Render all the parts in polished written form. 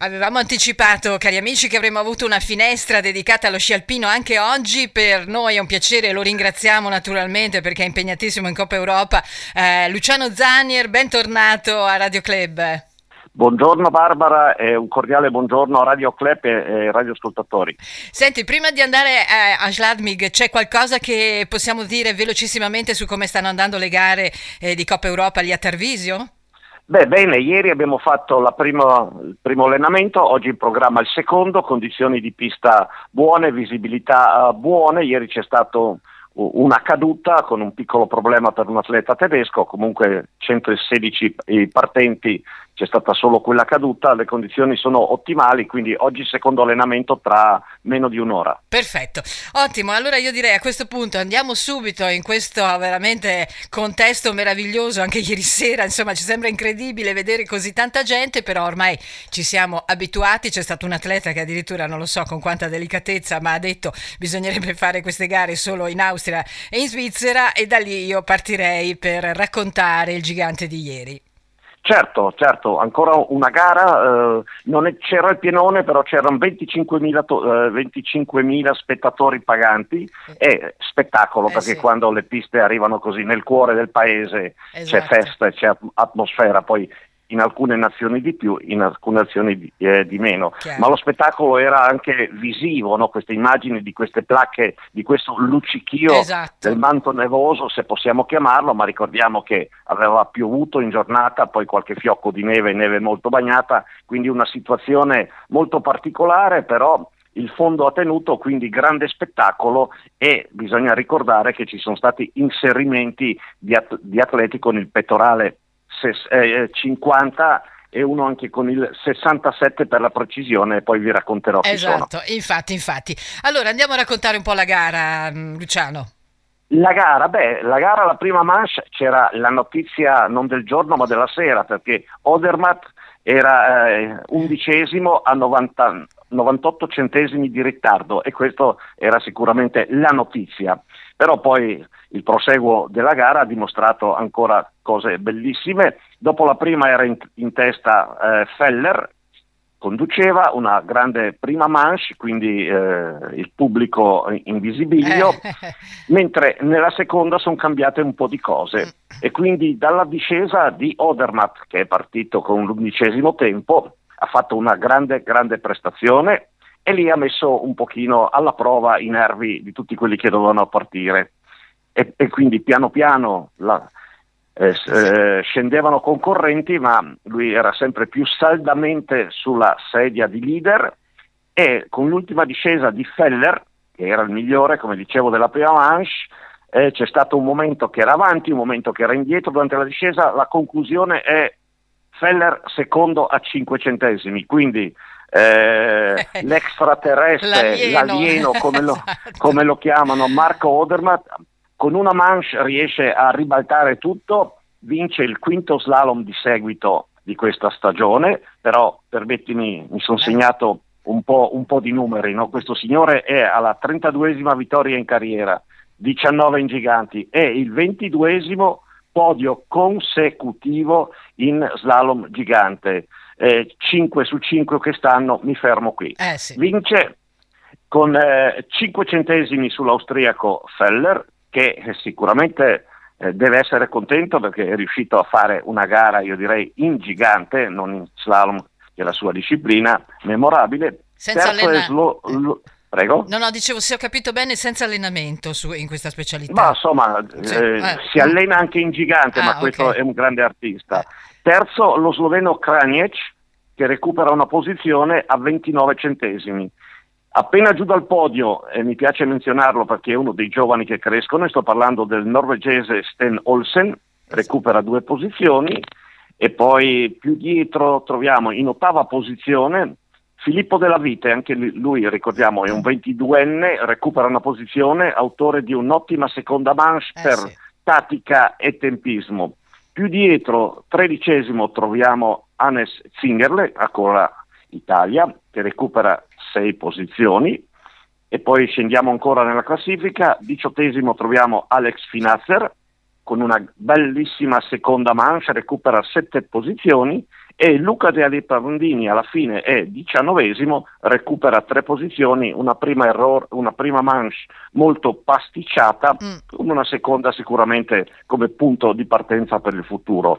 Avevamo anticipato, cari amici, che avremmo avuto una finestra dedicata allo sci alpino anche oggi. Per noi è un piacere, lo ringraziamo naturalmente perché è impegnatissimo in Coppa Europa. Luciano Zanier, bentornato a Radio Club. Buongiorno Barbara e un cordiale buongiorno a Radio Club e radioascoltatori. Senti, prima di andare a Schladmig, c'è qualcosa che possiamo dire velocissimamente su come stanno andando le gare di Coppa Europa lì a Tarvisio? Beh, bene, ieri abbiamo fatto il primo allenamento, oggi in programma il secondo, condizioni di pista buone, visibilità buone. Ieri c'è stato una caduta con un piccolo problema per un atleta tedesco, comunque 116 partenti, c'è stata solo quella caduta, le condizioni sono ottimali, quindi oggi secondo allenamento tra meno di un'ora. Perfetto, ottimo, allora io direi a questo punto andiamo subito in questo veramente contesto meraviglioso. Anche ieri sera, insomma, ci sembra incredibile vedere così tanta gente, però ormai ci siamo abituati. C'è stato un atleta che addirittura, non lo so con quanta delicatezza, ma ha detto bisognerebbe fare queste gare solo in Austria e in Svizzera, e da lì io partirei per raccontare il gigante di ieri. Certo, ancora una gara, c'era il pienone, però c'erano 25.000 spettatori paganti. È spettacolo, perché sì, quando le piste arrivano così nel cuore del paese, esatto, c'è festa, c'è atmosfera, poi in alcune nazioni di più, in alcune nazioni di meno. Chiaro. Ma lo spettacolo era anche visivo, no? Queste immagini di queste placche, di questo luccichio, esatto, del manto nevoso, se possiamo chiamarlo, ma ricordiamo che aveva piovuto in giornata, poi qualche fiocco di neve molto bagnata, quindi una situazione molto particolare, però il fondo ha tenuto, quindi grande spettacolo. E bisogna ricordare che ci sono stati inserimenti di atleti con il pettorale 50 e uno anche con il 67 per la precisione, e poi vi racconterò chi sono. Esatto, infatti. Allora andiamo a raccontare un po' la gara, Luciano. La gara, la prima manche, c'era la notizia non del giorno ma della sera, perché Odermatt era undicesimo a 98 centesimi di ritardo, e questo era sicuramente la notizia. Però poi il proseguo della gara ha dimostrato ancora cose bellissime. Dopo la prima era in testa Feller, conduceva una grande prima manche, quindi il pubblico in visibilio, mentre nella seconda sono cambiate un po' di cose, e quindi dalla discesa di Odermatt, che è partito con l'11° tempo, ha fatto una grande prestazione, e lì ha messo un pochino alla prova i nervi di tutti quelli che dovevano partire, e quindi piano scendevano concorrenti, ma lui era sempre più saldamente sulla sedia di leader, e con l'ultima discesa di Feller, che era il migliore, come dicevo, della prima manche, c'è stato un momento che era avanti, un momento che era indietro durante la discesa. La conclusione è Feller secondo a 5 centesimi, quindi l'extraterrestre, l'alieno come lo, esatto, come lo chiamano, Marco Odermatt, con una manche riesce a ribaltare tutto, vince il quinto slalom di seguito di questa stagione. Però permettimi, mi sono segnato un po' di numeri, no? Questo signore è alla 32esima vittoria in carriera, 19 in giganti, e il 22esimo podio consecutivo in slalom gigante, 5 su 5 che stanno, mi fermo qui. Sì. Vince con 5 centesimi sull'austriaco Feller, che sicuramente deve essere contento perché è riuscito a fare una gara, io direi, in gigante, non in slalom, che è la sua disciplina, memorabile. Senza Prego? No, dicevo, se ho capito bene, senza allenamento in questa specialità. Ma insomma, si allena anche in gigante, ma questo, okay, è un grande artista. Terzo, lo sloveno Kranjec, che recupera una posizione a 29 centesimi. Appena giù dal podio, e mi piace menzionarlo perché è uno dei giovani che crescono, e sto parlando del norvegese Sten Olsen, recupera 2 posizioni, e poi più dietro troviamo in 8ª posizione Filippo della Vite, anche lui, ricordiamo, è un 22enne, recupera una posizione, autore di un'ottima seconda manche per tattica e tempismo. Più dietro, 13° troviamo Hannes Zingerle, ancora Italia, che recupera 6 posizioni, e poi scendiamo ancora nella classifica. 18° troviamo Alex Finazzer, con una bellissima seconda manche, recupera 7 posizioni, e Luca De Aliprandini alla fine è 19esimo, recupera 3 posizioni, una prima manche molto pasticciata, con una seconda sicuramente come punto di partenza per il futuro.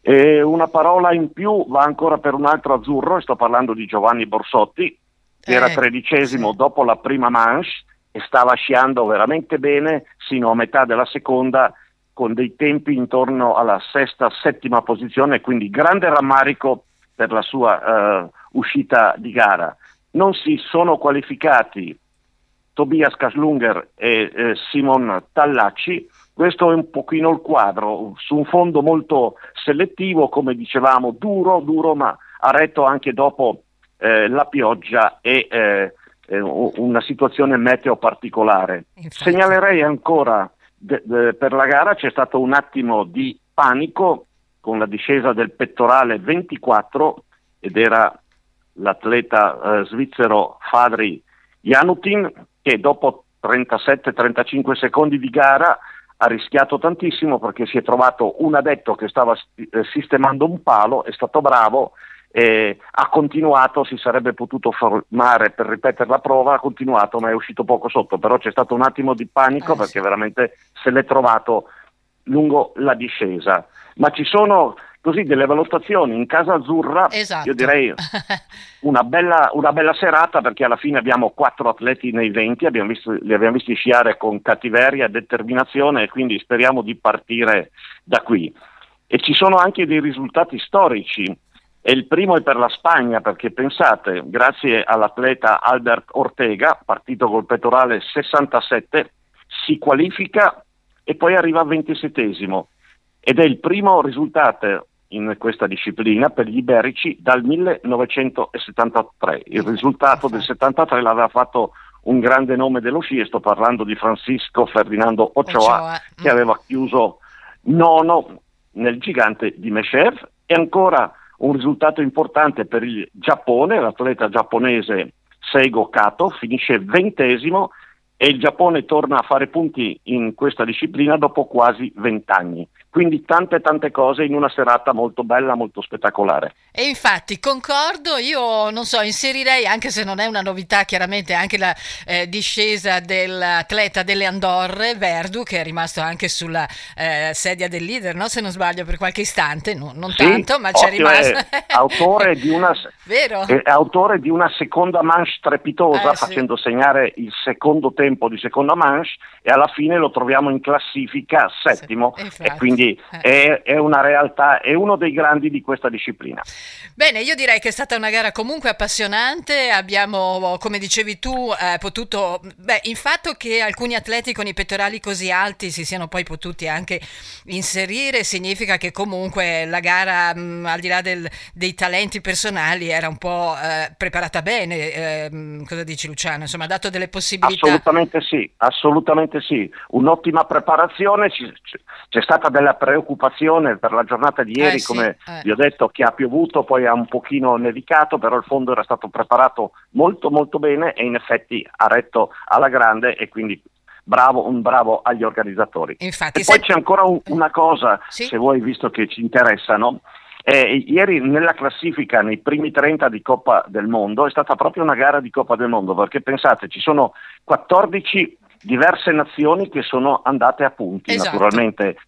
E una parola in più va ancora per un altro azzurro, e sto parlando di Giovanni Borsotti, che era 13esimo dopo la prima manche e stava sciando veramente bene sino a metà della seconda, con dei tempi intorno alla 6ª, 7ª posizione, quindi grande rammarico per la sua uscita di gara. Non si sono qualificati Tobias Kasslunger e Simon Tallacci. Questo è un pochino il quadro, su un fondo molto selettivo, come dicevamo, duro, ma ha retto anche dopo la pioggia e una situazione meteo particolare. Segnalerei ancora per la gara c'è stato un attimo di panico con la discesa del pettorale 24, ed era l'atleta svizzero Fadri Janutin, che dopo 37-35 secondi di gara ha rischiato tantissimo, perché si è trovato un addetto che stava sistemando un palo, è stato bravo, ha continuato, si sarebbe potuto fermare per ripetere la prova, ha continuato ma è uscito poco sotto, però c'è stato un attimo di panico perché veramente se l'è trovato lungo la discesa. Ma ci sono così delle valutazioni in casa azzurra, io direi una bella serata, perché alla fine abbiamo 4 atleti nei 20, li abbiamo visti sciare con cattiveria e determinazione, e quindi speriamo di partire da qui. E ci sono anche dei risultati storici. E il primo è per la Spagna, perché pensate, grazie all'atleta Albert Ortega, partito col pettorale 67, si qualifica e poi arriva al 27esimo, ed è il primo risultato in questa disciplina per gli iberici dal 1973. Il risultato del 73 l'aveva fatto un grande nome dello sci, e sto parlando di Francisco Ferdinando Ochoa. Che aveva chiuso 9° nel gigante di Meshev. E ancora un risultato importante per il Giappone, l'atleta giapponese Seigo Kato finisce 20esimo, e il Giappone torna a fare punti in questa disciplina dopo quasi 20 anni. Quindi tante cose in una serata molto bella, molto spettacolare. E infatti concordo, io non so, inserirei, anche se non è una novità chiaramente, anche la discesa dell'atleta delle Andorre, Verdu, che è rimasto anche sulla sedia del leader, no? Se non sbaglio, per qualche istante, tanto, ma c'è rimasto. Autore di una vero? Autore di una seconda manche strepitosa, facendo segnare il secondo tempo di seconda manche, e alla fine lo troviamo in classifica 7º, e quindi è una realtà, è uno dei grandi di questa disciplina. Bene, io direi che è stata una gara comunque appassionante. Abbiamo, come dicevi tu, potuto, il fatto che alcuni atleti con i pettorali così alti si siano poi potuti anche inserire significa che comunque la gara, al di là dei talenti personali, era un po' preparata bene. Cosa dici, Luciano? Insomma, ha dato delle possibilità. Assolutamente sì, un'ottima preparazione. C'è stata della preoccupazione per la giornata di ieri, come vi ho detto, che ha piovuto, poi ha un pochino nevicato, però il fondo era stato preparato molto bene, e in effetti ha retto alla grande, e quindi un bravo agli organizzatori. Infatti, e poi c'è ancora una cosa, se vuoi, visto che ci interessa, no? Ieri nella classifica, nei primi 30 di Coppa del Mondo, è stata proprio una gara di Coppa del Mondo, perché pensate, ci sono 14 diverse nazioni che sono andate a punti. Naturalmente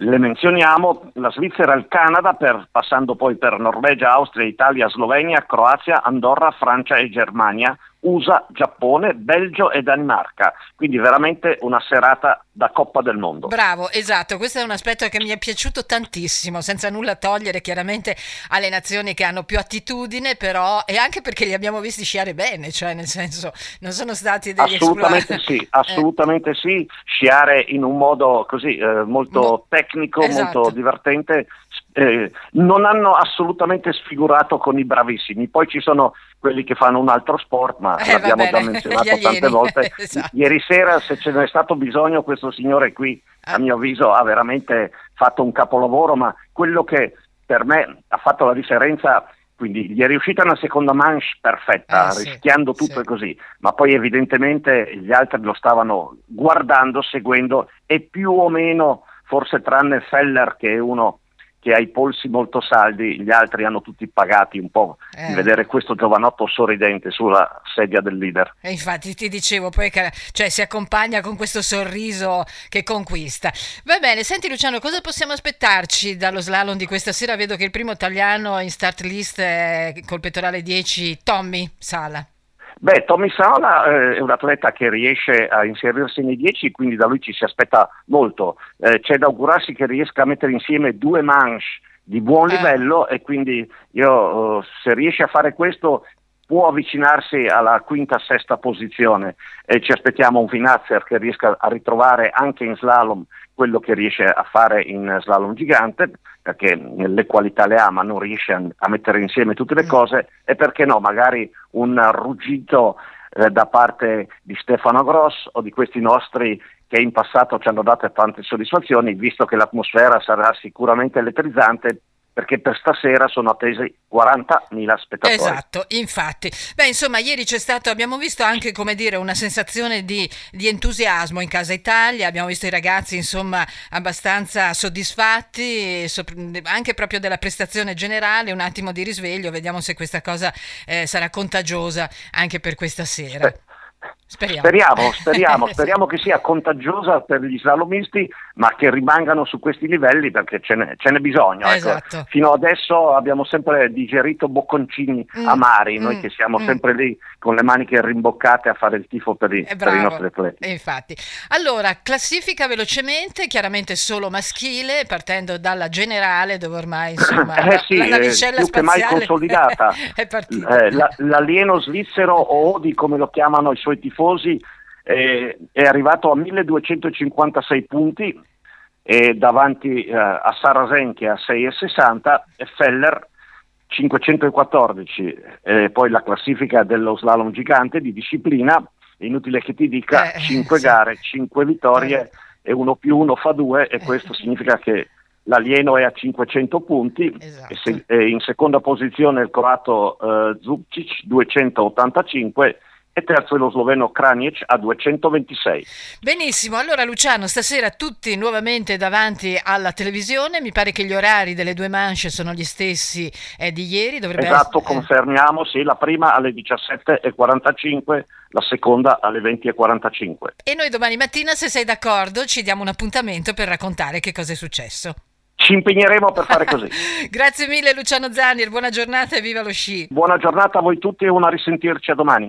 le menzioniamo: la Svizzera, il Canada, passando poi per Norvegia, Austria, Italia, Slovenia, Croazia, Andorra, Francia e Germania, USA, Giappone, Belgio e Danimarca. Quindi veramente una serata da Coppa del Mondo. Bravo, esatto, questo è un aspetto che mi è piaciuto tantissimo, senza nulla togliere chiaramente alle nazioni che hanno più attitudine, però, e anche perché li abbiamo visti sciare bene, cioè nel senso non sono stati degli assolutamente sì, sciare in un modo così molto tecnico, molto divertente. Non hanno assolutamente sfigurato con i bravissimi. Poi ci sono quelli che fanno un altro sport, ma l'abbiamo già menzionato tante volte. Ieri sera, se ce n'è stato bisogno, questo signore qui, a mio avviso, ha veramente fatto un capolavoro, ma quello che per me ha fatto la differenza, quindi gli è riuscita una seconda manche perfetta, rischiando tutto e così, ma poi evidentemente gli altri lo stavano guardando, seguendo, e più o meno, forse tranne Feller, che è uno che ha i polsi molto saldi, gli altri hanno tutti pagati un po' di vedere questo giovanotto sorridente sulla sedia del leader. E infatti ti dicevo, poi cioè, si accompagna con questo sorriso che conquista. Va bene, senti Luciano, cosa possiamo aspettarci dallo slalom di questa sera? Vedo che il primo italiano in start list è col pettorale 10, Tommy Sala. Beh, Tommy Sala è un atleta che riesce a inserirsi nei 10, quindi da lui ci si aspetta molto. C'è da augurarsi che riesca a mettere insieme due manche di buon livello e quindi io, se riesce a fare questo, può avvicinarsi alla quinta, sesta posizione, e ci aspettiamo un Finazzer che riesca a ritrovare anche in slalom quello che riesce a fare in slalom gigante, perché le qualità le ha ma non riesce a mettere insieme tutte le cose, e perché no, magari un ruggito da parte di Stefano Gross o di questi nostri che in passato ci hanno dato tante soddisfazioni, visto che l'atmosfera sarà sicuramente elettrizzante, perché per stasera sono attesi 40.000 spettatori. Esatto, infatti. Beh, insomma, ieri c'è stato, abbiamo visto anche, come dire, una sensazione di entusiasmo in Casa Italia, abbiamo visto i ragazzi, insomma, abbastanza soddisfatti, anche proprio della prestazione generale, un attimo di risveglio, vediamo se questa cosa sarà contagiosa anche per questa sera. Speriamo che sia contagiosa per gli slalomisti, ma che rimangano su questi livelli, perché ce n'è bisogno. Esatto. Ecco. Fino adesso abbiamo sempre digerito bocconcini amari, noi che siamo sempre lì con le maniche rimboccate a fare il tifo per i nostri atleti. Infatti. Allora, classifica velocemente, chiaramente solo maschile, partendo dalla generale, dove ormai insomma la navicella più spaziale che mai consolidata. È partita. L'alieno svizzero, o Odi come lo chiamano i suoi tifosi, è arrivato a 1256 punti, e davanti a Sarasenche a 6,60 e Feller 514. Poi la classifica dello slalom gigante di disciplina, inutile che ti dica, 5 gare, 5 vittorie e 1 + 1 fa 2, e questo significa che l'alieno è a 500 punti, esatto. e in seconda posizione il croato Zucic 285, e terzo è lo sloveno Kranjec a 226. Benissimo, allora Luciano, stasera tutti nuovamente davanti alla televisione, mi pare che gli orari delle due manche sono gli stessi di ieri. Dovrebbe esatto, confermiamo, sì, la prima alle 17:45, la seconda alle 20:45. E noi domani mattina, se sei d'accordo, ci diamo un appuntamento per raccontare che cosa è successo. Ci impegneremo per fare così. Grazie mille Luciano Zanier, buona giornata e viva lo sci. Buona giornata a voi tutti e una risentirci a domani.